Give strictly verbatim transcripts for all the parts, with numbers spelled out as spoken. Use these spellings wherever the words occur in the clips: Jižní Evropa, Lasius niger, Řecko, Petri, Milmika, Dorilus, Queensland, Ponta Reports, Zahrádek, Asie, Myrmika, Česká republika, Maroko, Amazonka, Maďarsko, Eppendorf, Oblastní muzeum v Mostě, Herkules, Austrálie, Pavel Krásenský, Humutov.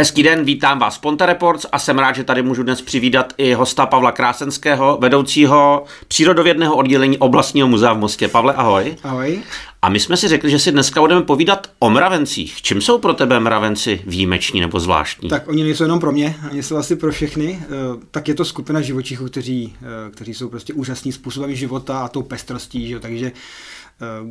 Hezký den, vítám vás v Ponta Reports a jsem rád, že tady můžu dnes přivídat i hosta Pavla Krásenského, vedoucího přírodovědného oddělení Oblastního muzea v Mostě. Pavle, ahoj. Ahoj. A my jsme si řekli, že si dneska budeme povídat o mravencích. Čím jsou pro tebe mravenci výjimeční nebo zvláštní? Tak oni nejsou jenom pro mě, oni jsou asi pro všechny. Tak je to skupina živočichů, kteří, kteří jsou prostě úžasní způsobem života a tou pestrostí, že? Takže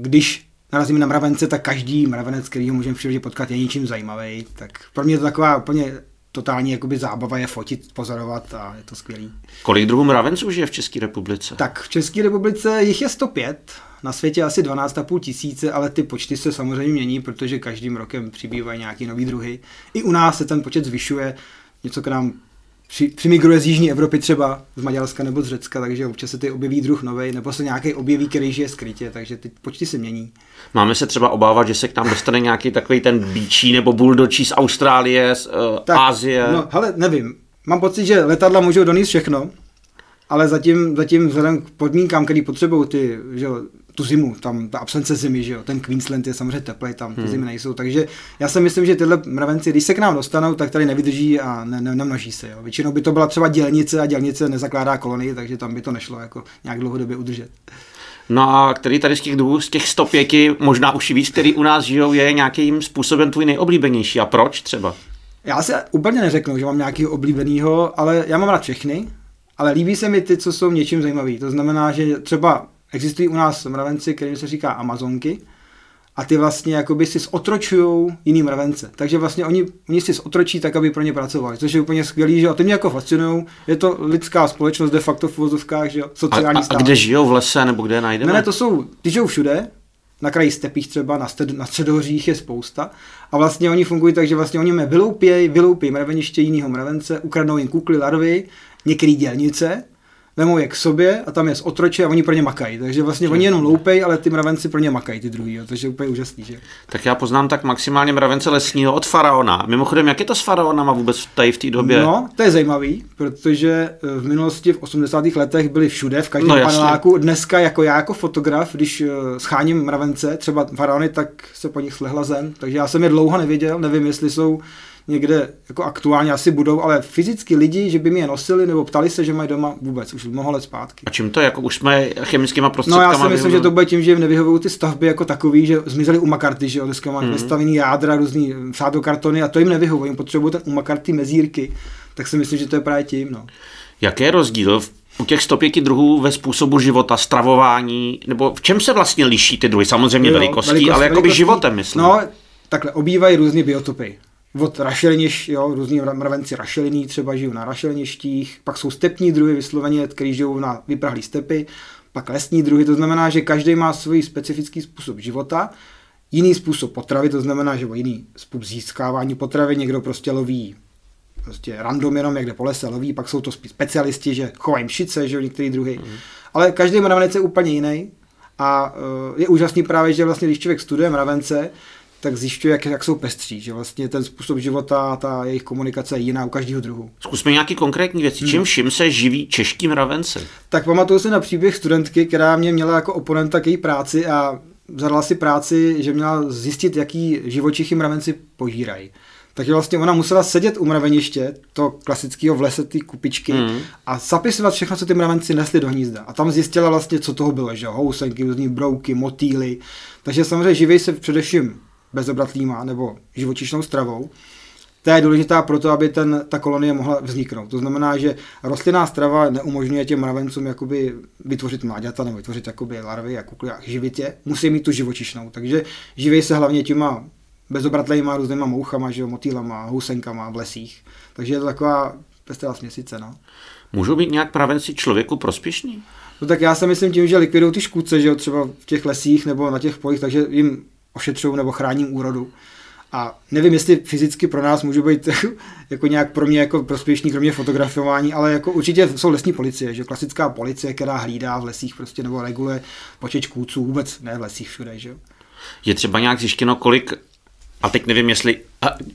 když narazíme na mravence, tak každý mravenec, který ho můžeme v přírodě potkat, je něčím zajímavý. Tak pro mě je to taková úplně totální jakoby zábava je fotit, pozorovat a je to skvělý. Kolik druhů mravenců žije v České republice? Tak v České republice jich je sto pět, na světě asi dvanáct a půl tisíce, ale ty počty se samozřejmě mění, protože každým rokem přibývají nějaký nový druhy. I u nás se ten počet zvyšuje, něco k nám přimigruje z Jižní Evropy, třeba z Maďarska nebo z Řecka, takže občas se ty objeví druh novej, nebo se nějaký objeví, který žije skrytě, takže ty počty se mění. Máme se třeba obávat, že se k nám dostane nějaký takový ten bíčí nebo buldočí z Austrálie, z uh, Asie? No, hele, nevím. Mám pocit, že letadla můžou donést všechno, ale zatím, zatím vzhledem k podmínkám, který potřebují ty, že jo, tu zimu, tam ta absence zimy, že jo, ten Queensland je samozřejmě teplej, tam ty hmm. zimy nejsou, takže já si myslím, že tyhle mravenci, když se k nám dostanou, tak tady nevydrží a ne, ne, nemnoží se, jo. Většinou by to byla třeba dělnice a dělnice nezakládá kolonii, takže tam by to nešlo jako nějak dlouhodobě udržet. No a který tady z těch dvou, z těch sto pěti, možná už víc, který u nás žijou, je nějakým způsobem tvůj nejoblíbenější a proč třeba? Já si úplně neřeknu, že mám nějakýho oblíbenýho, ale já mám rád všechny, ale líbí se mi ty, co jsou něčím zajímavý. To znamená, že třeba existují u nás mravenci, kterým se říká Amazonky, a ty vlastně jakoby si zotročujou jiný mravence. Takže vlastně oni, oni si zotročí tak, aby pro ně pracovali, což je úplně skvělý, že a ty mě jako fascinují. Je to lidská společnost de facto v vozovkách, že sociální stát. A, a kde žijou, v lese nebo kde je najdeme? Ne, ne, to jsou, ty žijou všude, na kraji stepích třeba, na, sted, na středohořích je spousta. A vlastně oni fungují tak, že vlastně oni mě vyloupějí, vyloupějí mraveniště jinýho mravence, ukradnou jim kukly, larvy, některé dělnice, vemou je k sobě a tam je zotročí a oni pro ně makají. Takže vlastně oni jenom loupej, ale ty mravenci pro ně makají, ty druhý. Jo. Takže je úplně úžasný, že? Tak já poznám tak maximálně mravence lesního od faraona. Mimochodem, jak je to s faraonama vůbec tady v té době? No, to je zajímavý, protože v minulosti v osmdesátých letech byli všude, v každém no, paneláku. Dneska jako já jako fotograf, když scháním mravence, třeba faraony, tak se po nich slehla zem. Takže já jsem je dlouho neviděl, nevím, jestli jsou někde jako aktuálně asi budou, ale fyzicky lidi, že by mi je nosili nebo ptali se, že mají doma vůbec, už mnoho let zpátky. A čím to, jako už jsme chemickýma prostředkama? No já si myslím, vyhovují, že to bude tím, že jim nevyhovují ty stavby jako takový, že zmizely umakarty, že jo, dneska máš vystavený mm-hmm. jádra, různý sádokartony a to jim nevyhovuje, jim potřebují ten umakarty mezírky, tak si myslím, že to je právě tím, no. Jaký je rozdíl u těch sto pěti druhů ve způsobu života, stravování, nebo v čem se vlastně liší ty druhy? Samozřejmě velikostí, velikost, ale jako by životem, myslím. No, takhle obývají různé biotopy. Od rašelinišť, jo, různí mravenci rašeliní třeba žijou na rašeliništích, pak jsou stepní druhy vysloveně, který žijou na vyprahlý stepy, pak lesní druhy, to znamená, že každý má svůj specifický způsob života, jiný způsob potravy, to znamená, že jiný způsob získávání potravy, někdo prostě loví prostě random jenom, jak jde po lese, loví, pak jsou to specialisti, že chovají mšice, že jo, některé druhy, mm. ale každý mravenec je úplně jiný a je úžasný právě, že vlastně, když člověk studuje mravence, tak zjišťuje, jak, jak jsou pestří, že vlastně ten způsob života, ta jejich komunikace je jiná u každého druhu. Zkusme nějaký konkrétní věci, čím vším se živí čeští mravence? Tak pamatuju si na příběh studentky, která mě měla jako oponenta k její práci a zadala si práci, že měla zjistit, jaký živočichy mravenci požírají. Takže vlastně ona musela sedět u mraveniště, to klasického v lese, ty kupičky, mm. a zapisovat všechno, co ty mravenci nesli do hnízda. A tam zjistila vlastně, co toho bylo, že housenky, různý brouky, motýly. Takže samozřejmě živí se především bezobratlýma nebo živočišnou stravou. Ta je důležitá proto, aby ten, ta kolonie mohla vzniknout. To znamená, že rostlinná strava neumožňuje těm mravencům jakoby vytvořit mláďata nebo vytvořit jakoby larvy a kukly a živit je. Musí mít tu živočišnou. Takže živí se hlavně těma bezobratlejma různýma mouchama, že jo, motýlama, housenkama v lesích. Takže je to taková pestrá směsice, no. Můžou být nějak mravenci člověku prospěšní? No tak já si myslím tím, že likvidují ty škůdce, že jo, třeba v těch lesích nebo na těch polích, takže jim ošetřují nebo chráním úrodu. A nevím, jestli fyzicky pro nás můžou být jako nějak pro mě jako prospěšný, kromě fotografování, ale jako určitě jsou lesní policie, že klasická policie, která hlídá v lesích prostě nebo reguluje počet škůdců, vůbec ne v lesích všude, že jo. Je třeba nějak zjištěno, kolik, a teď nevím, jestli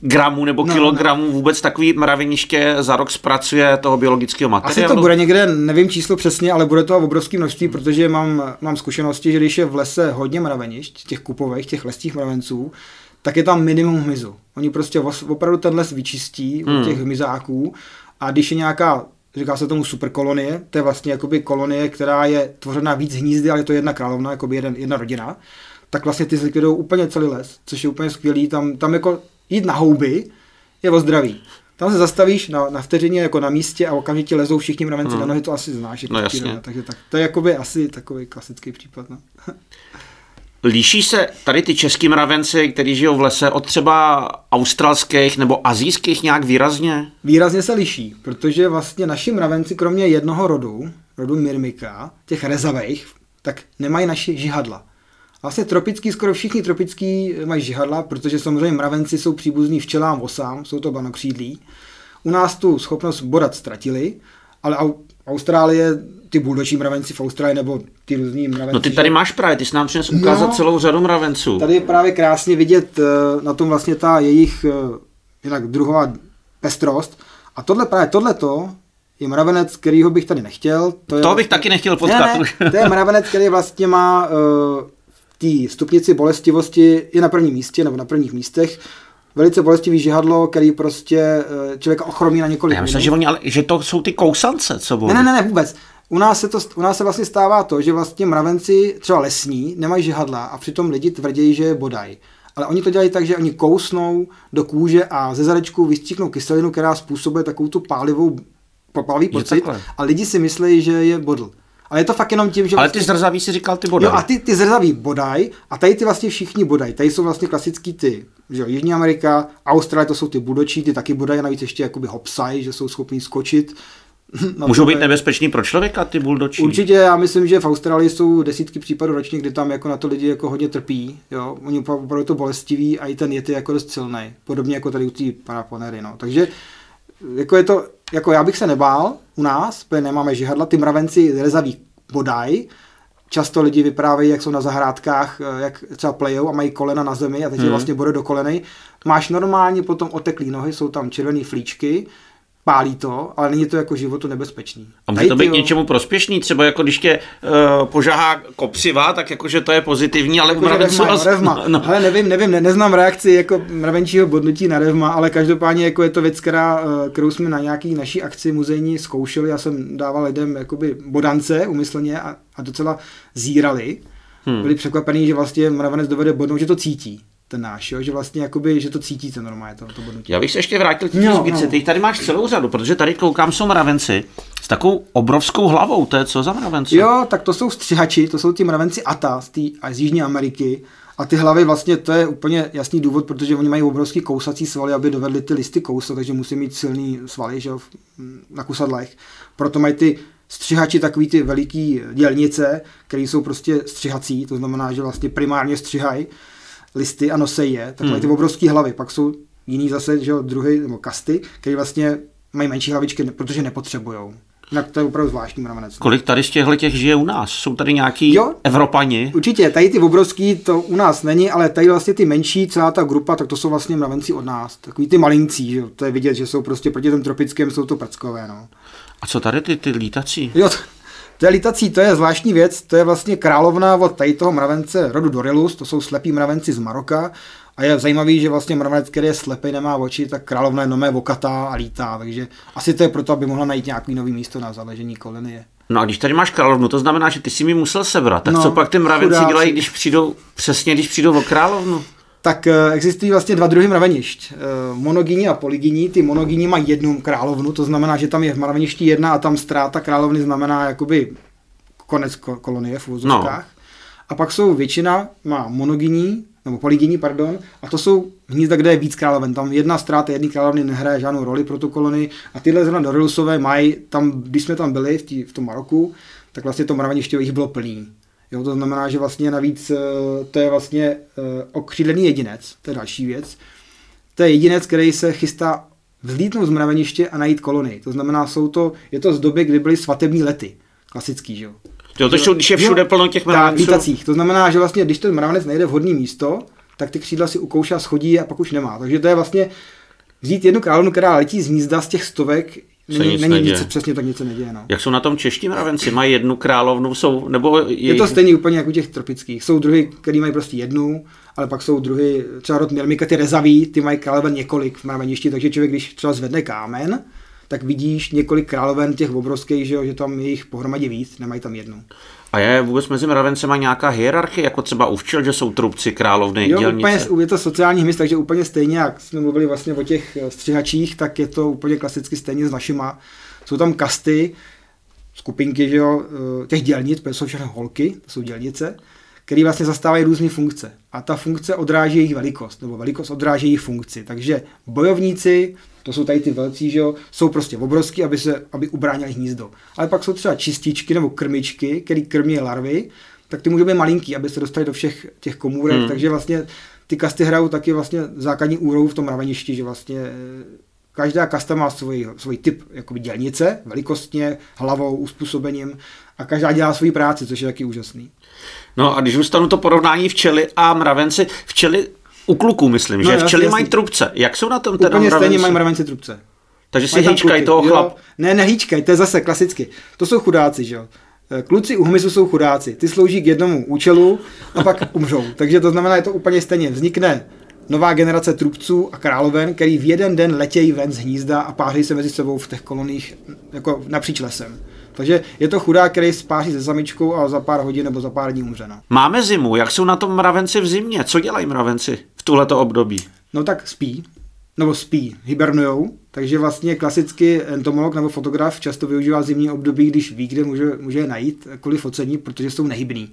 gramů nebo no, kilogramů vůbec takový mraveniště za rok zpracuje toho biologického materiálu? Asi to bude někde, nevím číslo přesně, ale bude to obrovské množství, protože mám, mám zkušenosti, že když je v lese hodně mravenišť, těch kupových, těch lesních mravenců, tak je tam minimum hmyzu. Oni prostě opravdu ten les vyčistí od těch hmyzáků a když je nějaká, říká se tomu superkolonie, to je vlastně jakoby kolonie, která je tvořena víc hnízdy, ale je to jedna královna, jakoby jeden, jedna rodina, tak vlastně ty zlikvidují úplně celý les, což je úplně skvělý, tam, tam jako jít na houby je o zdraví. Tam se zastavíš na, na vteřině jako na místě a okamžitě lezou všichni mravenci na nohy, to asi znáš. Jako no jasně. Týden, takže tak, to je jakoby asi takový klasický případ. No. Liší se tady ty český mravenci, kteří žijou v lese, od třeba australských nebo asijských nějak výrazně? Výrazně se liší, protože vlastně naši mravenci, kromě jednoho rodu, rodu Myrmika, těch rezavejch, tak nemají naši žihadla. Vlastně tropický, skoro všichni tropický mají žihadla, protože samozřejmě mravenci jsou příbuzní včelám, osám, jsou to banokřídlí. U nás tu schopnost bodat ztratili, ale Austrálie, ty buldočí mravenci v Austrálii nebo ty různý mravenci. No ty tady máš právě, ty jsi nám přines ukázat no, celou řadu mravenců. Tady je právě krásně vidět na tom vlastně ta jejich jinak druhová pestrost. A tohle právě tohleto je mravenec, kterýho bych tady nechtěl. To je toho bych vlastně... taky nechtěl potkat. Ne, ne, to je mravenec, který vlastně má té stupnici bolestivosti je na prvním místě nebo na prvních místech. Velice bolestivý žihadlo, který prostě člověka ochromí na několik minut. Já myslím, že, ale, že to jsou ty kousance, co budou. Ne, ne, ne, vůbec. U nás, se to, u nás se vlastně stává to, že vlastně mravenci třeba lesní nemají žihadla a přitom lidi tvrdí, že je bodají. Ale oni to dělají tak, že oni kousnou do kůže a ze zadečku vystříknou kyselinu, která způsobuje takovou tu pálivou, pálivý pocit a lidi si myslí, že je bodl. Ale je to fakt jenom tím, že... Ale ty vlastně... zrzaví si říkal, ty bodaj. Jo, a ty, ty zrzaví bodaj a tady ty vlastně všichni bodaj. Tady jsou vlastně klasický ty, že jo, Jižní Amerika, Austrálie, to jsou ty budočí, ty taky bodaj, a navíc ještě jakoby hopsaj, že jsou schopní skočit. Můžou být nebezpeční pro člověka ty buldočí? Určitě, já myslím, že v Austrálii jsou desítky případů ročně, kdy tam jako na to lidi jako hodně trpí, jo. Oni opravdu to bolestiví a i ten jed je jako dost silný. Podobně jako tady u té paraponery, no. Takže jako je to, jako já bych se nebál, u nás, protože nemáme žihadla, ty mravenci rezaví bodaj, často lidi vyprávějí, jak jsou na zahrádkách, jak třeba plejou a mají kolena na zemi a teď hmm. je vlastně bode do kolenej. Máš normálně potom oteklý nohy, jsou tam červený flíčky, pálí to, ale není to jako životu nebezpečný. A může to být k něčemu prospěšný, třeba jako když tě uh, požahá kopřiva, tak jakože to je pozitivní, ale jako, mravenců... Revma, revma. No. Ale nevím, nevím, ne, neznám reakci jako mravenčího bodnutí na revma, ale každopádně jako je to věc, která, kterou jsme na nějaký naší akci muzejní zkoušeli, já jsem dával lidem jakoby bodance umyslně a, a docela zírali. Hmm. Byli překvapený, že vlastně mravenec dovede bodnout, že to cítí. Ten náš, jo? Že vlastně jakoby, že to cítíte normálně. To, to Já bych se ještě vrátil k té no, sbírce. No. Teď tady máš celou řadu, protože tady koukám, jsou mravenci s takovou obrovskou hlavou, to je co za mravenci? Jo, tak to jsou střihači, to jsou ti mravenci ata z, tý, z Jižní Ameriky a ty hlavy vlastně, to je úplně jasný důvod, protože oni mají obrovský kousací svaly, aby dovedli ty listy kousat, takže musí mít silný svaly, že jo, na kusadlech. Proto mají ty střihači takový ty veliký dělnice, které jsou prostě střihací, to znamená, že vlastně primárně střihají listy a nosejí je, tak mají ty obrovský hlavy. Pak jsou jiný zase, že jo, druhy nebo kasty, které vlastně mají menší hlavičky, protože nepotřebujou. Tak to je opravdu zvláštní mravenec. Kolik tady z těchto těch žije u nás? Jsou tady nějaký jo, Evropani? Určitě, tady ty obrovský to u nás není, ale tady vlastně ty menší, celá ta grupa, tak to jsou vlastně mravenci od nás. Takový ty malincí, že jo, to je vidět, že jsou prostě proti těm tropickým, jsou to prckové, no. A co tady ty, ty lítací? Jo, t- To je lítací, to je zvláštní věc, to je vlastně královna od tady toho mravence rodu Dorilus, to jsou slepí mravenci z Maroka a je zajímavý, že vlastně mravenec, který je slepý, nemá oči, tak královna je nomé vokatá a lítá, takže asi to je proto, aby mohla najít nějaký nový místo na zaležení kolonie. No a když tady máš královnu, to znamená, že ty si mi musel sebrat, tak no, co pak ty mravenci chudáci dělají, když přijdou, přesně když přijdou o královnu? Tak existují vlastně dva druhy mravenišť. Monogyní a polygyní. Ty monogyní mají jednu královnu, to znamená, že tam je v mraveništi jedna a tam ztráta královny znamená jakoby konec kolonie v úvozovkách. No. A pak jsou většina, má monogyní, nebo polygyní, pardon, a to jsou hnízda, kde je víc královen. Tam jedna ztráta jedné královny nehraje žádnou roli pro tu kolonii a tyhle zrovna Dorilusové mají, tam, když jsme tam byli v, tý, v tom Maroku, tak vlastně to mraveniště jich bylo plný. Jo, to znamená, že vlastně navíc to je vlastně okřídlený jedinec, to je další věc. To je jedinec, který se chystá vzlítnout z mraveniště a najít kolonii. To znamená, jsou to, je to z doby, kdy byly svatební lety, klasický, že jo. Jo, to jsou, když je všude plno těch mravenců. Tak, to znamená, že vlastně, když ten mravenec najde vhodné místo, tak ty křídla si ukouší a schodí a pak už nemá. Takže to je vlastně vzít jednu královnu, která letí z hnízda z těch stovek, není, není nic, přesně tak nic se neděje. No. Jak jsou na tom čeští mravenci? Mají jednu královnu? Jsou, nebo je... je to stejně úplně jako u těch tropických. Jsou druhy, které mají prostě jednu ale pak jsou druhy, třeba rod Milmika, ty rezaví, ty mají královen několik v mrameništi, takže člověk, když třeba zvedne kámen, tak vidíš několik královen těch obrovských, že, že tam je jich pohromadě víc, nemají tam jednu. A je vůbec mezi mravencema nějaká hierarchie, jako třeba u včel, že jsou trubci, královny, jo, dělnice? Jo, úplně je to sociální hmyz, takže úplně stejně, jak jsme mluvili vlastně o těch střihačích, tak je to úplně klasicky stejně s našima. Jsou tam kasty, skupinky, že jo, těch dělnic, protože jsou všechno holky, to jsou dělnice, které vlastně zastávají různé funkce. A ta funkce odráží jejich velikost, nebo velikost odráží jejich funkci. Takže bojovníci, to jsou tady ty velcí, že jo, jsou prostě obrovský, aby se aby ubránili hnízdo. Ale pak jsou třeba čističky nebo krmičky, které krmí larvy, tak ty můžou být malinký, aby se dostali do všech těch komůrek. Hmm. Takže vlastně ty kasty hrajou taky vlastně základní úlohu v tom mraveništi, že vlastně každá kasta má svůj, svůj typ jakoby dělnice, velikostně, hlavou, uspůsobením a každá dělá svoji práci, což je taky úžasný. No a když zůstanu to porovnání včely a mravenci, včely u kluků myslím, no, že jasný, včely jasný. Mají trubce. Jak jsou na tom teda mravenci? Úplně stejně mají mravenci trubce. Takže si hýčkají toho chlap. Jo, ne, nehýčkají, to je zase klasicky. To jsou chudáci, že jo. Kluci u hmyzu jsou chudáci, ty slouží k jednomu účelu a pak umřou. Takže to znamená, je to úplně stejně. Vznikne nová generace trubců a královen, který v jeden den letějí ven z hnízda a páří se mezi sebou v těch koloních jako napříč lesem. Takže je to chudák, který spáří se samičkou a za pár hodin nebo za pár dní umře. No. Máme zimu, jak jsou na tom mravenci v zimě? Co dělají mravenci v tuhleto období? No tak spí, nebo spí, hibernujou, takže vlastně klasicky entomolog nebo fotograf často využívá zimní období, když ví, kde může, může je najít kvůli focení, protože jsou nehybní.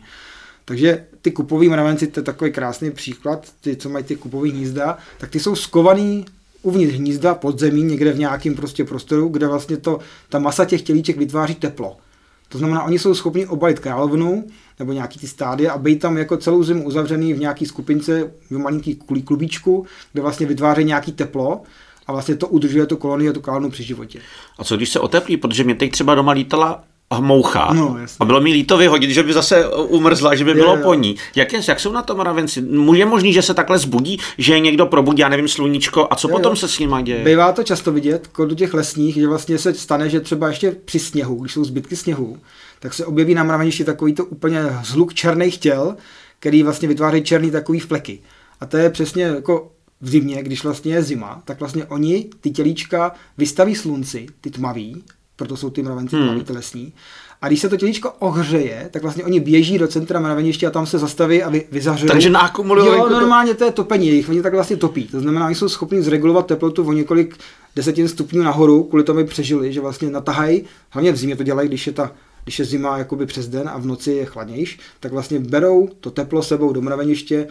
Takže ty kupoví mravenci, to je takový krásný příklad, ty, co mají ty kupový hnízda, tak ty jsou skovaný uvnitř hnízda pod zemí, někde v nějakém prostě prostoru, kde vlastně to, ta masa těch tělíček vytváří teplo. To znamená, oni jsou schopni obalit královnu nebo nějaký ty stádia a být tam jako celou zimu uzavřený v nějaký skupince, v malinký klubíčku, kde vlastně vytváří nějaký teplo a vlastně to udržuje tu kolonii a tu královnu při životě. A co když se oteplí, protože mě teď třeba doma lítala moucha. No, a bylo mi líto vyhodit, že by zase umrzla, že by je, bylo je. Po ní. Jak, je, jak jsou na tom mravenci? Je možný, že se takhle zbudí, že někdo probudí, já nevím, sluníčko a co je, potom je. se s nima děje? Bývá to často vidět, do těch lesních, že vlastně se stane, že třeba ještě při sněhu, když jsou zbytky sněhu, tak se objeví na mraveništi takový to úplně zhluk černých těl, který vlastně vytváří černý takový fleky. A to je přesně jako v zimě, když vlastně je zima, tak vlastně oni ty tělíčka vystaví slunci, ty tmaví, proto jsou ty mravenci hmm. ty lesní. A když se to tělíčko ohřeje, tak vlastně oni běží do centra mraveniště a tam se zastaví a vy, vyzařují. Takže naakumulují. Jo, normálně to je topení jejich, oni tak vlastně topí. To znamená, oni jsou schopni zregulovat teplotu o několik desetin stupňů nahoru, kvůli tomu přežili, že vlastně natahají, hlavně v zimě to dělají, když je ta když je zima jakoby přes den a v noci je chladnější, tak vlastně berou to teplo sebou do mraveniště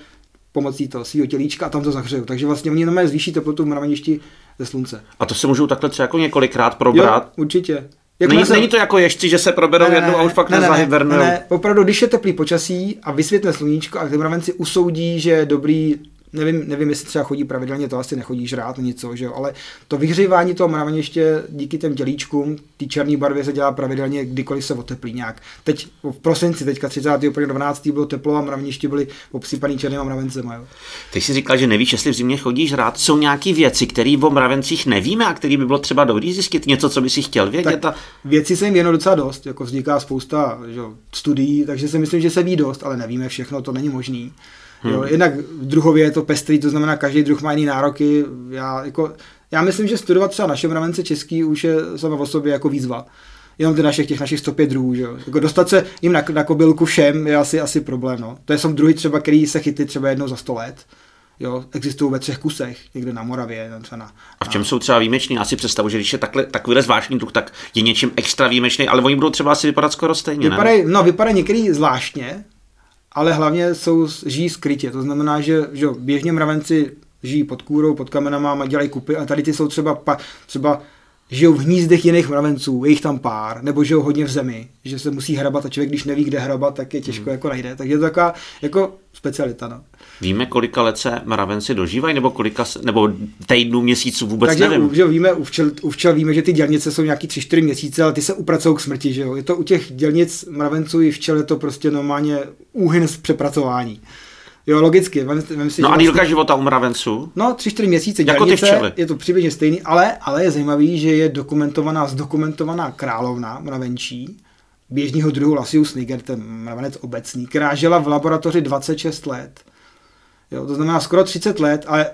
pomocí toho svého tělíčka a tam to zahřejou. Takže vlastně oni normálně zvýší teplotu v mraveništi ze slunce. A to se můžou takhle třeba jako několikrát probrat? Jo, určitě. Jako není, se... není to jako ještci, že se proberou ne, jednou ne, a už fakt nezahibernujou? Ne, ne, ne, opravdu, když je teplý počasí a vysvětne sluníčko a ty mravenci usoudí, že je dobrý, nevím, nevím, jestli třeba chodí pravidelně, to asi nechodí žrát něco, že jo, ale to vyhřívání toho mraveniště díky těm tělíčkům, ty černé barvě se dělá pravidelně, kdykoliv se oteplí nějak. Teď v prosinci, teďka třicátého prvního dvanáctého bylo teplo a mraveniště byly obsypaný černýma mravencema, jo. Ty jsi říkal, že nevíš, jestli v zimě chodí žrát, jsou nějaké věci, které o mravencích nevíme a které by bylo třeba dobrý zjistit, něco, co by si chtěl vědět. A... věci se jim jenom docela dost, jako vzniká spousta, že jo, studií, takže si myslím, že se ví dost, ale nevíme všechno, to není možný. Hmm. Jo, jednak druhově je to pestrý, to znamená, každý druh má jiný nároky. Já, jako, já myslím, že studovat třeba naše mravence český už je sama o sobě jako výzva. Jenom ty našich, těch našich sto pět druhů. Že? Jako dostat se jim na, na kobylku všem je asi, asi problém. No. To jsou druhy třeba, který se chytí třeba jednou za sto let. Jo, existují ve třech kusech, někde na Moravě. Na, na, a v čem jsou třeba výjimeční? Já si představu, že když je takhle, takovýhle zvláštní druh, tak je něčím extra výjimečný, ale oni budou třeba asi vypadat skoro stejně. Vypadaj, no, vypadají některý zvláštně. Ale hlavně jsou, žijí skrytě, to znamená, že, že běžně mravenci žijí pod kůrou, pod kamenama, dělají kupy a tady ty jsou třeba, pa, třeba žijou v hnízdech jiných mravenců, je jich tam pár, nebo žijou hodně v zemi, že se musí hrabat a člověk, když neví, kde hrabat, tak je těžko hmm. jako najde. Takže je to taková jako specialita. No. Víme, kolika let se mravenci dožívají, nebo kolika, nebo týdnů, měsíců, vůbec takže nevím. Takže víme, u včel, u včel víme, že ty dělnice jsou nějaký tři čtyři měsíce, ale ty se upracují k smrti, že jo. Je to u těch dělnic mravenců i včel je to prostě normálně úhyn z přepracování. Jo, logicky. Vem, vem si, no a délka vlastně, života u mravenců? No, tři čtyři měsíce dělnice, jako je to přibližně stejný, ale, ale je zajímavý, že je dokumentovaná, zdokumentovaná královna mravenčí, běžného druhu Lasius niger, ten mravenec obecný, která žila v laboratoři dvacet šest let. Jo, to znamená skoro třicet let, ale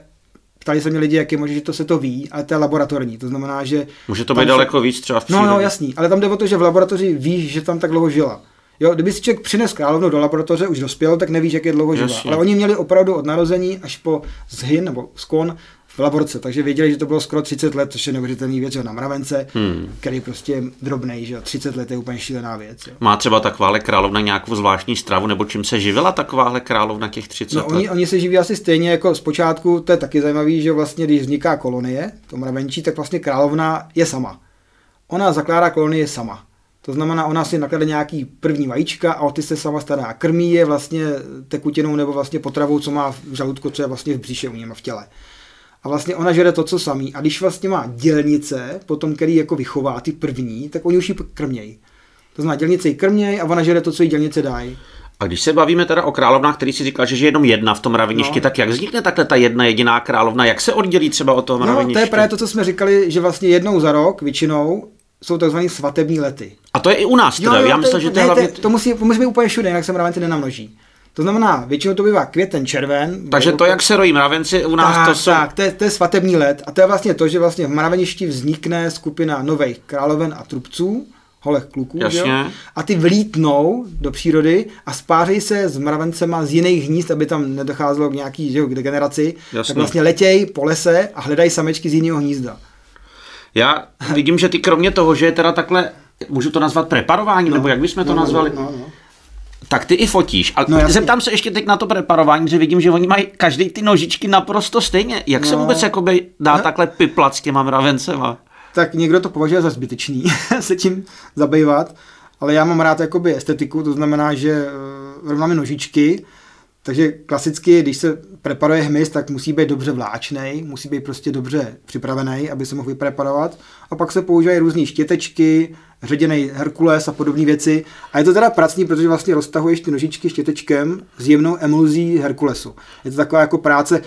ptali se mě lidi, jak je možné, že to se to ví, ale to je laboratorní. To znamená, že... Může to být daleko se... víc třeba v přírodě. No, no, jasný, ale tam jde o to, že v laboratoři víš, že tam tak dlouho žila. Jo, kdyby si člověk přines královnu do laboratoře, už dospěl, tak nevíš, jak je dlouho žila. Jasně. Ale oni měli opravdu od narození až po zhyn nebo skon v laborce, takže věděli, že to bylo skoro třicet let, což je neuvěřitelný věc, jo, na mravence, hmm. který prostě je drobnej, že třicet let je úplně šílená věc. Jo. Má třeba takováhle královna nějakou zvláštní stravu, nebo čím se živila takováhle královna těch třicet no, let? Oni, oni se živí asi stejně jako zpočátku, to je taky zajímavý, že vlastně, když vzniká kolonie, to mravenčí, tak vlastně královna je sama. Ona zakládá kolonie sama. To znamená, ona si naklade nějaký první vajíčka a o ty se sama stará. Krmí je vlastně tekutinou nebo vlastně potravou, co má v žaludku, co je vlastně v bříše u něma v těle. A vlastně ona žere to, co samý. A když vlastně má dělnice, potom který jako vychová ty první, tak oni už ji krmějí. To znamená, dělnice ji krmějí a ona žere to, co jí dělnice dají. A když se bavíme teda o královnách, který si říká, že je jenom jedna v tom mraveništi, no. Tak jak vznikne takhle ta jedna jediná královna? Jak se oddělí třeba od toho mraveniště? No, to je právě to, co jsme říkali, že vlastně jednou za rok většinou jsou takzvané svatební lety. A to je i u nás teda. Jo, jo, já myslím, že to je hlavně... To musí, musí být úplně všude, jinak se mravenci nenamnoží. To znamená, většinou to bývá květen, červen. Takže to, jak se rojí mravenci u nás, tak, to jsou... Tak, to je, to je svatební let. A to je vlastně to, že vlastně v mraveništi vznikne skupina nových královen a trubců, holech kluků. Jasně. A ty vlítnou do přírody a spářejí se s mravencema z jiných hnízd, aby tam nedocházelo k nějaký že, degeneraci. Jasně. Tak vlastně letějí po lese a hledají samečky z jiného hnízda. Já vidím, že ty kromě toho, že je teda takhle, můžu to nazvat preparování, no, nebo jak bychom to no, nazvali... No, no. Tak ty i fotíš. A no, zeptám se ještě teď na to preparování, že vidím, že oni mají každý ty nožičky naprosto stejně. Jak no. se vůbec jakoby dá no. takhle piplat s těma mravencema? Tak někdo to považuje za zbytečný se tím zabývat, ale já mám rád jakoby estetiku, to znamená, že rovnáme nožičky, takže klasicky, když se preparuje hmyz, tak musí být dobře vláčnej, musí být prostě dobře připravený, aby se mohl vypreparovat. A pak se používají různé štětečky, ředěnej Herkules a podobné věci. A je to teda pracný, protože vlastně roztahuješ ty nožičky štětečkem s jemnou emulzí Herkulesu. Je to taková jako práce...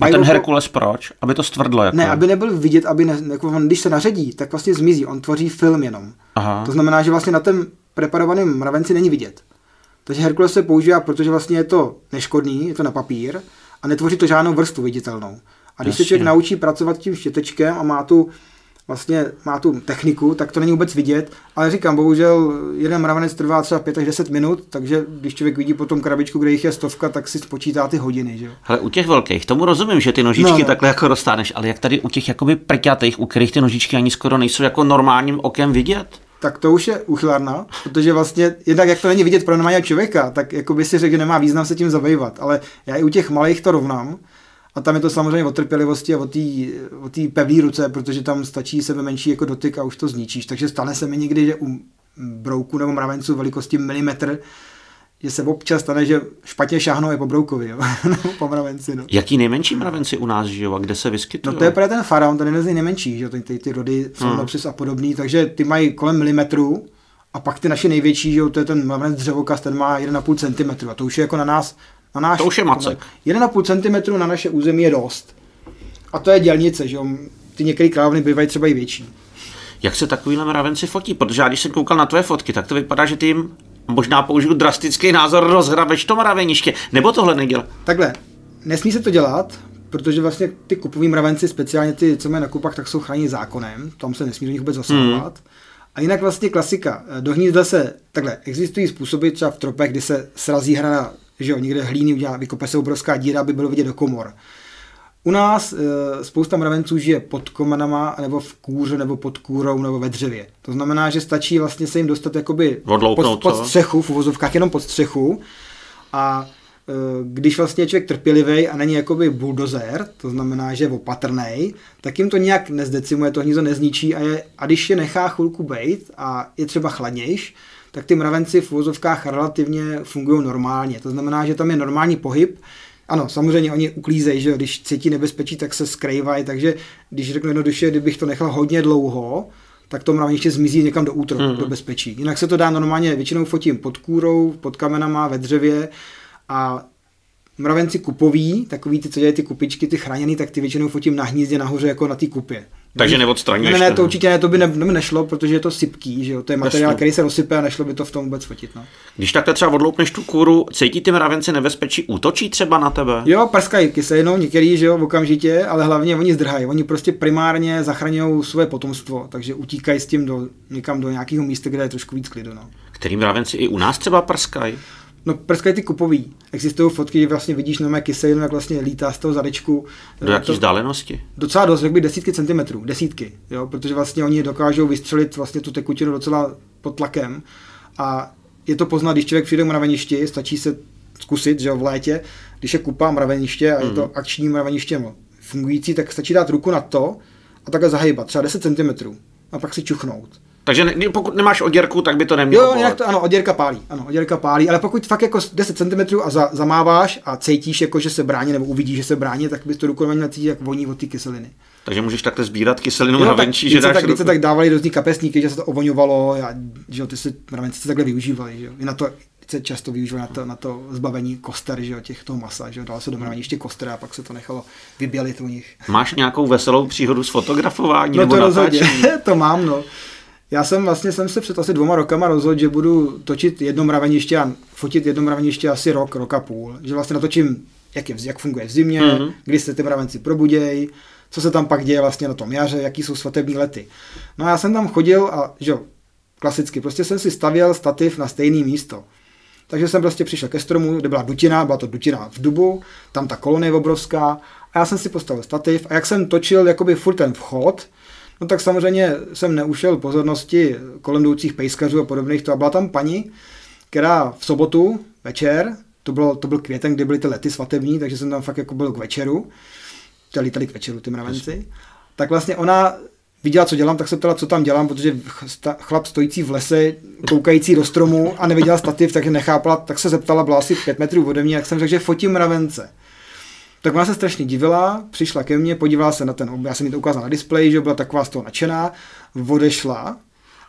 A ten Herkules proč? Aby to stvrdlo? Jako... Ne, aby nebyl vidět, aby ne, jako on, když se naředí, tak vlastně zmizí. On tvoří film jenom. Aha. To znamená, že vlastně na tom preparovaném mravenci není vidět. Takže Herkules se používá, protože vlastně je to neškodný, je to na papír a netvoří to žádnou vrstvu viditelnou. A když Jasně. se člověk naučí pracovat tím štětečkem a má tu vlastně má tu techniku, tak to není vůbec vidět, ale říkám, bohužel jeden mravenec trvá třeba pět až deset minut, takže když člověk vidí potom krabičku, kde jich je stovka, tak si spočítá ty hodiny, že jo. Hele, u těch velkých, tomu rozumím, že ty nožičky no, takhle jako roztáneš, ale jak tady u těch jakoby prťatých, u kterých ty nožičky ani skoro nejsou jako normálním okem vidět? Tak to už je uchylárna, protože vlastně jednak jak to není vidět pro normálního člověka, tak jako by si řekl, že nemá význam se tím zabývat, ale já i u těch malých to rovnám. A tam je to samozřejmě o trpělivosti a o té pevné ruce, protože tam stačí sebe menší jako dotyk a už to zničíš. Takže stane se mi někdy, že u brouku nebo mravenců velikosti milimetr, že se občas stane, že špatně šáhnou je po broukovi, jo? Nebo po mravenci. No. Jaký nejmenší mravenci u nás žijou a kde se vyskytují? No to je právě ten faraon, ten je nejmenší, že? Ty, ty, ty rody, Phalaenopsis hmm. a podobný, takže ty mají kolem milimetru. A pak ty naše největší, že? To je ten mravenec dřevokaz, ten má jeden a půl centimetru a to už je jako na nás. Na náš, to už je macek. jeden a půl centimetru na naše území je dost. A to je dělnice, že jo. Ty některé královny bývají třeba i větší. Jak se takovýhle mravenci fotí? Protože já když jsem koukal na tvoje fotky, tak to vypadá, že ty jim, možná použiju drastický názor, rozhrabeš to mraveniště. Nebo tohle nedělá? Takhle, nesmí se to dělat, protože vlastně ty kupový mravenci, speciálně ty, co mají na kupách, tak jsou chráněni zákonem. Tam se nesmí do nich vůbec zasahovat. Hmm. A jinak vlastně klasika. Do hnízda se, takhle, existují způsoby třeba v tropech, kdy se srazí hrana, že jo, někde hlíny udělá, vykope se obrovská díra, aby bylo vidět do komor. U nás e, spousta mravenců žije pod komenama, nebo v kůře, nebo pod kůrou, nebo ve dřevě. To znamená, že stačí vlastně se jim dostat jakoby pod, pod střechu, v uvozovkách jenom pod střechu. A e, když vlastně je člověk trpělivý a není jakoby buldozér, to znamená, že je opatrnej, tak jim to nějak nezdecimuje, to hnízdo nezničí a, je, a když je nechá chvilku bejt a je třeba chladnější, tak ty mravenci v uvozovkách relativně fungují normálně. To znamená, že tam je normální pohyb. Ano, samozřejmě oni uklízejí, že když cítí nebezpečí, tak se skrývají, takže když řeknu jednoduše, kdybych to nechal hodně dlouho, tak to mraveniště zmizí někam do útrob, mm-hmm. do bezpečí. Jinak se to dá normálně, většinou fotím pod kůrou, pod kamenama, ve dřevě a mravenci kupoví, takový ty, co dělají ty kupičky, ty chráněný, tak ty většinou fotím na hnízdě nahoře jako na té kupě. Takže neodstraňuješ. Ne, ne, to určitě ne, to by ne, nešlo, protože je to sypký, že jo, to je materiál, který se rozsype a nešlo by to v tom vůbec fotit, no. Když takhle třeba odloupneš tu kůru, cítí ty mravenci nebezpečí, útočí třeba na tebe? Jo, prskají kyselinou, některý, že jo, okamžitě, ale hlavně oni zdrhají, oni prostě primárně zachraňují svoje potomstvo, takže utíkají s tím do někam do nějakého místa, kde je trošku víc klidu, no. Který mravenci i u nás třeba prskají? No, prskají ty kupový. Existují fotky, že vlastně vidíš normálně kyselinu, jak vlastně lítá z toho zadečku. Do jaké vzdálenosti? Docela dost, jak by desítky centimetrů, desítky, jo, protože vlastně oni dokážou vystřelit vlastně tu tekutinu docela pod tlakem a je to poznat, když člověk přijde k mraveništi, stačí se zkusit, že jo, v létě, když je kupa mraveniště a mm. je to akční mraveniště fungující, tak stačí dát ruku na to a takhle zahejbat, třeba deset centimetrů a pak si čuchnout. Takže ne, pokud nemáš oděrku, tak by to nemělo. Jo, nějak to, ano, oděrka pálí. Ano, oděrka pálí, ale pokud fakt jako deset centimetrů a za, zamáváš a cítíš jako že se brání nebo uvidíš, že se brání, tak bys to rukou neměl cítit, jak voní od ty kyseliny. Takže můžeš takhle sbírat kyselinu mravenčí, že dáš. Tak když se tak dávali do těch kapesníky, že se to ovoňovalo, a že jo, ty se mravenci se takhle využívali, že jo. I na to se často využívalo na to, na to zbavení koster, že jo, těch toho masa, že jo. Dalo se do mraveniště kostra a pak se to nechalo vybělit u nich. Máš nějakou veselou příhodu s fotografováním? No to rozhodně. To mám, no. Já jsem vlastně jsem se před asi dvěma rokama rozhodl, že budu točit jedno mraveniště a fotit jedno mraveniště asi rok, rok a půl. Že vlastně natočím, jak, je, jak funguje v zimě, mm-hmm. kdy se ty mravenci probudějí, co se tam pak děje vlastně na tom jaře, jaký jsou svatební lety. No a já jsem tam chodil a že jo, klasicky, prostě jsem si stavěl stativ na stejné místo. Takže jsem prostě přišel ke stromu, kde byla dutina, byla to dutina v dubu, tam ta kolona je obrovská a já jsem si postavil stativ a jak jsem točil jakoby furt ten vchod, no tak samozřejmě jsem neušel pozornosti kolem jdoucích pejskařů a podobných to a byla tam paní, která v sobotu večer, to, bylo, to byl květen, kdy byly ty lety svatební, takže jsem tam fakt jako byl k večeru, teda lítali k večeru ty mravenci, tak vlastně ona viděla, co dělám, tak se ptala, co tam dělám, protože chlap stojící v lese, koukající do stromu a neviděla stativ, takže nechápala, tak se zeptala, byla asi pět metrů ode mě, jak jsem řekl, že fotím mravence. Tak ona se strašně divila, přišla ke mně, podívala se na ten, já jsem jí to ukázal na displeji, že byla taková z toho nadšená, odešla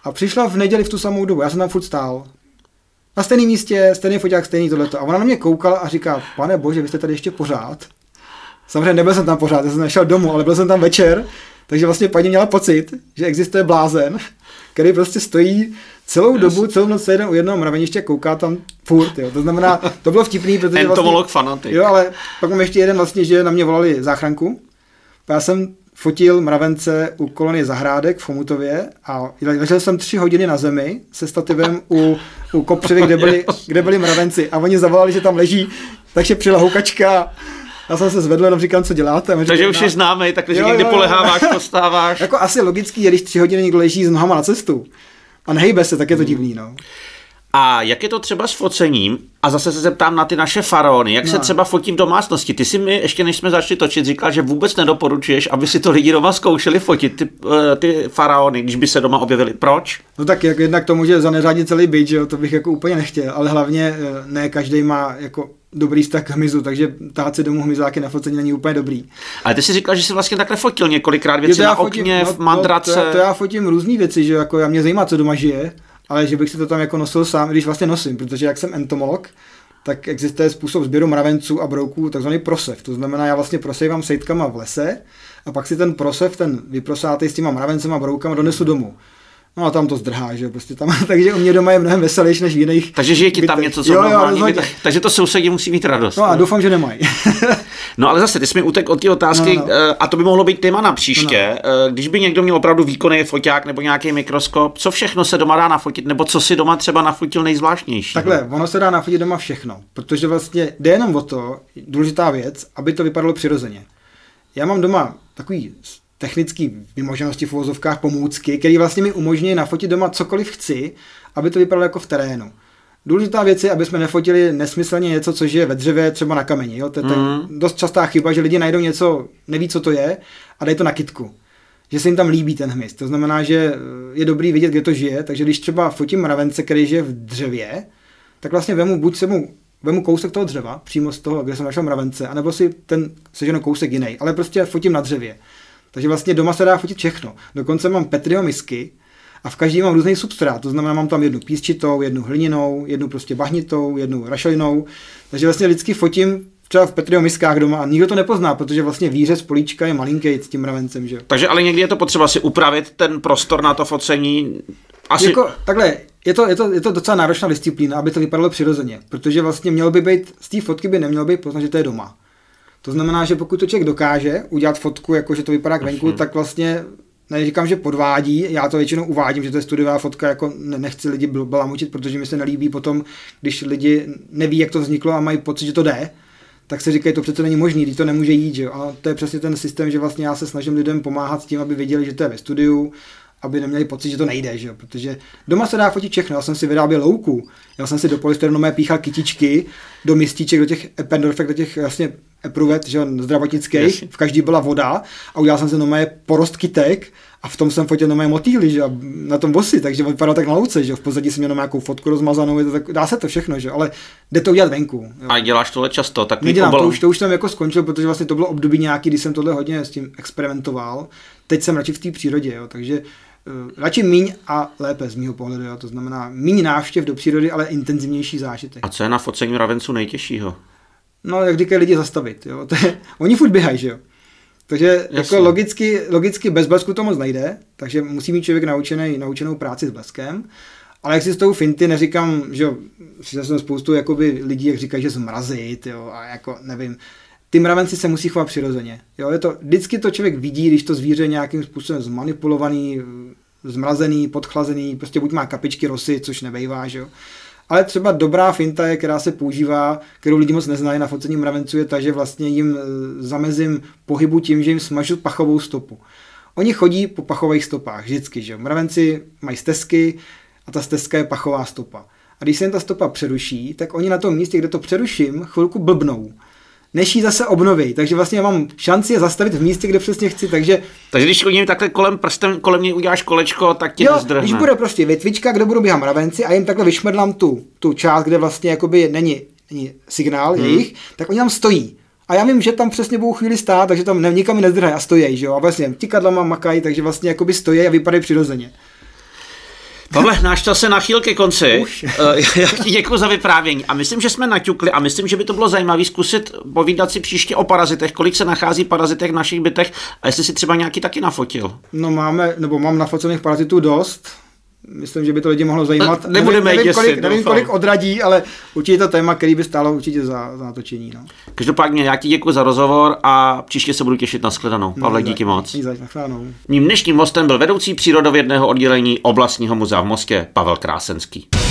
a přišla v neděli v tu samou dobu, já jsem tam furt stál. Na stejném místě, stejný foťák, stejný tohleto a ona na mě koukala a říká, pane bože, vy jste tady ještě pořád. Samozřejmě nebyl jsem tam pořád, já jsem nešel domů, ale byl jsem tam večer, takže vlastně paní měla pocit, že existuje blázen, který prostě stojí celou yes. dobu, celou noc jeden u jednoho mraveniště kouká tam furt, jo. To znamená, to bylo vtipný, protože entomolog vlastně, fanatik. Jo, ale pak mám ještě jeden vlastně, že na mě volali záchranku. Já jsem fotil mravence u kolony Zahrádek v Humutově a ležel jsem tři hodiny na zemi se stativem u, u kopřivy, kde byli, kde byli mravenci a oni zavolali, že tam leží, takže přijela houkačka. Já jsem se zvedl, jenom říkám, co děláte. Říkám, takže už je známej, takže jo, někde jo, jo. poleháváš, postáváš. Jako asi logický je, když tři hodiny někdo leží s nohama na cestu a nehejbe se, tak je to divný. No. A jak je to třeba s focením? A zase se zeptám na ty naše faraony. Jak no. se třeba fotím v domácnosti? Ty si mi, ještě než jsme začali točit, říkal, že vůbec nedoporučuješ, aby si to lidi doma zkoušeli fotit, ty, ty faraony, když by se doma objevili. Proč? No tak jak, jednak to může zaneřádit celý byt, že jo? To bych jako úplně nechtěl, ale hlavně ne každý má jako dobrý vztah k hmyzu, takže tát si domů hmyzáky na focení není úplně dobrý. Ale ty jsi říkal, že jsi vlastně takhle fotil několikrát věci na fotím, okně, no, v mandrace. To, to, to já fotím různý věci, že jako já mě zajímá, co doma žije, ale že bych si to tam jako nosil sám, když vlastně nosím, protože jak jsem entomolog, tak existuje způsob sběru mravenců a brouků, takzvaný prosev. To znamená, já vlastně prosejvám sejtkama v lese a pak si ten prosev, ten vyprosátej s těma mravencema a broukama donesu domů. No a tam to zdrhá, že prostě tam, takže u mě doma je mnohem veselější než v jiných. Takže žije ti tam něco, co jo, normální, jo, byt, takže to sousedí musí mít radost. No a doufám, že nemají. No ale zase, ty jsi mi utek od té otázky, no, no. a to by mohlo být téma na příště, no. Když by někdo měl opravdu výkonný foťák nebo nějaký mikroskop, co všechno se doma dá nafotit, nebo co si doma třeba nafotil nejzvláštnější? Takhle, ono se dá nafotit doma všechno, protože vlastně jde jenom o to, důležitá věc, aby to vypadalo přirozeně. Já mám doma takový technické vymoženosti v uvozovkách, pomůcky, které vlastně mi umožňují nafotit doma cokoliv chci, aby to vypadalo jako v terénu. Důležitá věc je, aby jsme nefotili nesmyslně něco, co je ve dřevě, třeba na kameni. Jo? To je mm. dost častá chyba, že lidi najdou něco, neví, co to je, a dají to na kytku. Že se jim tam líbí ten hmyz. To znamená, že je dobrý vidět, kde to žije, takže když třeba fotím mravence, který žije v dřevě, tak vlastně vemu buď se mu vemu kousek toho dřeva, přímo z toho, kde jsem našel mravence, anebo si ten seženu kousek jiný, ale prostě fotím na dřevě. Takže vlastně doma se dá fotit všechno. Dokonce mám Petriho misky a v každý mám různý substrát. To znamená, mám tam jednu písčitou, jednu hliněnou, jednu prostě bahnitou, jednu rašelinou. Takže vlastně vždycky fotím třeba v petriomiskách doma a nikdo to nepozná, protože vlastně výřez políčka je malinký s tím ravencem, že jo. Takže ale někdy je to potřeba si upravit ten prostor na to focení. Asi... Jako, takhle, je to, je, to, je to docela náročná disciplína, aby to vypadalo přirozeně, protože vlastně mělo by být, z té fotky by nemělo být poznat, že to je doma. To znamená, že pokud to člověk dokáže udělat fotku, jako že to vypadá k venku, mm-hmm. tak vlastně neříkám, že podvádí, já to většinou uvádím, že to je studiová fotka, jako nechci lidi blamutit, protože mi se nelíbí potom, když lidi neví, jak to vzniklo a mají pocit, že to jde, tak se říkají, to přece není možný, když to nemůže jít, že jo. A to je přesně ten systém, že vlastně já se snažím lidem pomáhat s tím, aby věděli, že to je ve studiu, aby neměli pocit, že to nejde, že jo, protože doma se dá fotit všechno. Já jsem si vyráběl louku, já jsem si do polystyrenu píchal kytičky, do mističek, do těch Eppendorfek, do těch vlastně epruvet, že jo, zdravotnických, v každý byla voda a udělal jsem si nové porost kytek a v tom jsem fotil nové motýly, že jo, na tom vosi, takže vypadalo tak na louce, že jo, v pozadí jsem měl nějakou fotku rozmazanou, to tak, dá se to všechno, že jo, ale jde to udělat venku. Jo. A děláš tohle často? Tak nedělám, to už, to už jsem jako skončil, protože vlastně to bylo období nějaký, kdy jsem tohle hodně s tím experimentoval, teď jsem radši v té přírodě, jo, takže radši míň a lépe z mýho pohledu, jo. To znamená míň návštěv do přírody, ale intenzivnější zážitek. A co je na focení ravenců nejtěžšího? No, jak říkají lidi, zastavit, jo. To je, oni furt běhají, že jo. Takže jako logicky, logicky bez blesku to moc nejde, takže musí mít člověk naučený, naučenou práci s bleskem. Ale existují finty, neříkám, že jo, přišel jsem spoustu jakoby lidí, jak říkají, že zmrazit, jo, a jako nevím. Ty mravenci se musí chovat přirozeně. Jo, je to, vždycky to člověk vidí, když to zvíře nějakým způsobem zmanipulovaný, zmrazený, podchlazený, prostě buď má kapičky rosy, což nebejvá, že jo. Ale třeba dobrá finta je, která se používá, kterou lidi moc neznají na focení mravenců, je ta, že vlastně jim zamezím pohybu tím, že jim smažu pachovou stopu. Oni chodí po pachových stopách vždycky, že jo. Mravenci mají stezky a ta stezka je pachová stopa. A když se jim ta stopa přeruší, tak oni na tom místě, kde to přeruším, chvilku blbnou, než ji zase obnoví. Takže vlastně já mám šanci je zastavit v místě, kde přesně chci, takže... Takže když oni takhle kolem prstem, kolem něj uděláš kolečko, tak tě nezdrhne. Když bude prostě větvička, kde budou běhat mravenci a jim takhle vyšmrdlám tu, tu část, kde vlastně jakoby není, není signál hmm. jejich, tak oni tam stojí. A já vím, že tam přesně budou chvíli stát, takže tam ne, nikam nezdrhají a stojí, že jo. A vlastně tikadlama makají, takže vlastně jakoby stojí a vypadají přirozeně. Pavle, náš čas se nachýl ke konci. Já ti děkuji za vyprávění. A myslím, že jsme naťukli a myslím, že by to bylo zajímavé zkusit povídat si příště o parazitech, kolik se nachází parazitech v našich bytech a jestli si třeba nějaký taky nafotil. No máme, nebo mám nafocených parazitů dost. Myslím, že by to lidi mohlo zajímat. Ne, nebudeme nevím, děsit, kolik, nevím, kolik odradí, ale určitě to téma, který by stálo určitě za, za natočení. No. Každopádně já ti děkuji za rozhovor a příště se budu těšit na shledanou. Pavle, no, díky moc. Mým dnešním hostem byl vedoucí přírodovědného oddělení Oblastního muzea v Mostě Pavel Krásenský.